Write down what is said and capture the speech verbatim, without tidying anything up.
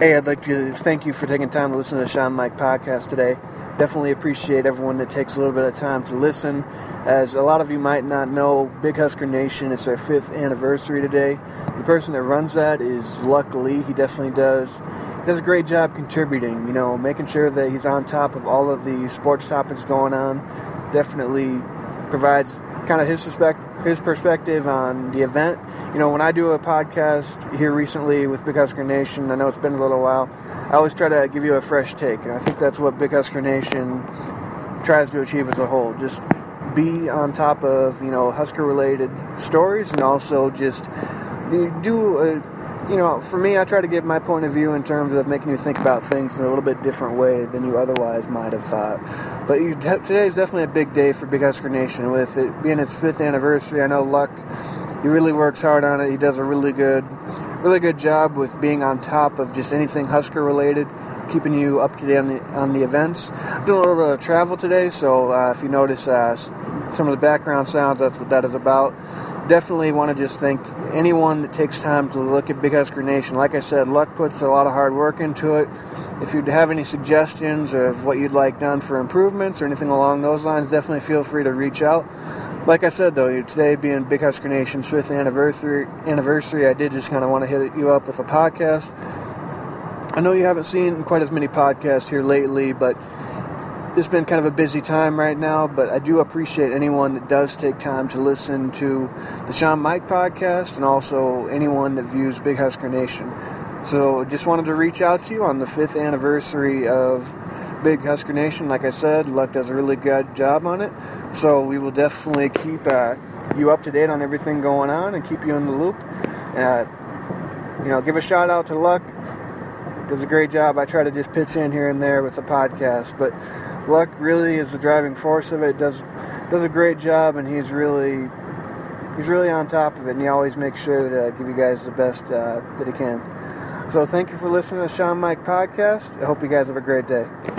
Hey, I'd like to thank you for taking time to listen to the Sean Mike podcast today. Definitely appreciate everyone that takes a little bit of time to listen. As a lot of you might not know, Big Husker Nation, it's their fifth anniversary today. The person that runs that is Lucky Lee. He definitely does. He does a great job contributing, you know, making sure that he's on top of all of the sports topics going on. Definitely provides kind of his perspective. His perspective on the event. You know, when I do a podcast here recently with Big Husker Nation, I know it's been a little while, I always try to give you a fresh take, and I think that's what Big Husker Nation tries to achieve as a whole. Just be on top of, you know, Husker-related stories, and also just do a, you know, for me, I try to give my point of view in terms of making you think about things in a little bit different way than you otherwise might have thought. But you, t- today is definitely a big day for Big Husker Nation. With it being its fifth anniversary, I know Luck, he really works hard on it. He does a really good, really good job with being on top of just anything Husker-related, keeping you up to date on the, on the events. I'm doing a little bit of travel today, so uh, if you notice uh, some of the background sounds, that's what that is about. Definitely want to just thank anyone that takes time to look at Big Husker Nation. Like I said, Luck puts a lot of hard work into it. If you have any suggestions of what you'd like done for improvements or anything along those lines, definitely feel free to reach out. Like I said, though, today being Big Husker Nation's fifth anniversary, anniversary, I did just kind of want to hit you up with a podcast. I know you haven't seen quite as many podcasts here lately, but it's been kind of a busy time right now, but I do appreciate anyone that does take time to listen to the Sean Mike podcast, and also anyone that views Big Husker Nation. So just wanted to reach out to you on the fifth anniversary of Big Husker Nation. Like I said, Luck does a really good job on it, so we will definitely keep uh, you up to date on everything going on and keep you in the loop. Uh, you know, give a shout out to Luck. Does a great job. I try to just pitch in here and there with the podcast, but Luck really is the driving force of it. Does does a great job, and he's really he's really on top of it. And he always makes sure to give you guys the best uh, that he can. So thank you for listening to the Sean Mike podcast. I hope you guys have a great day.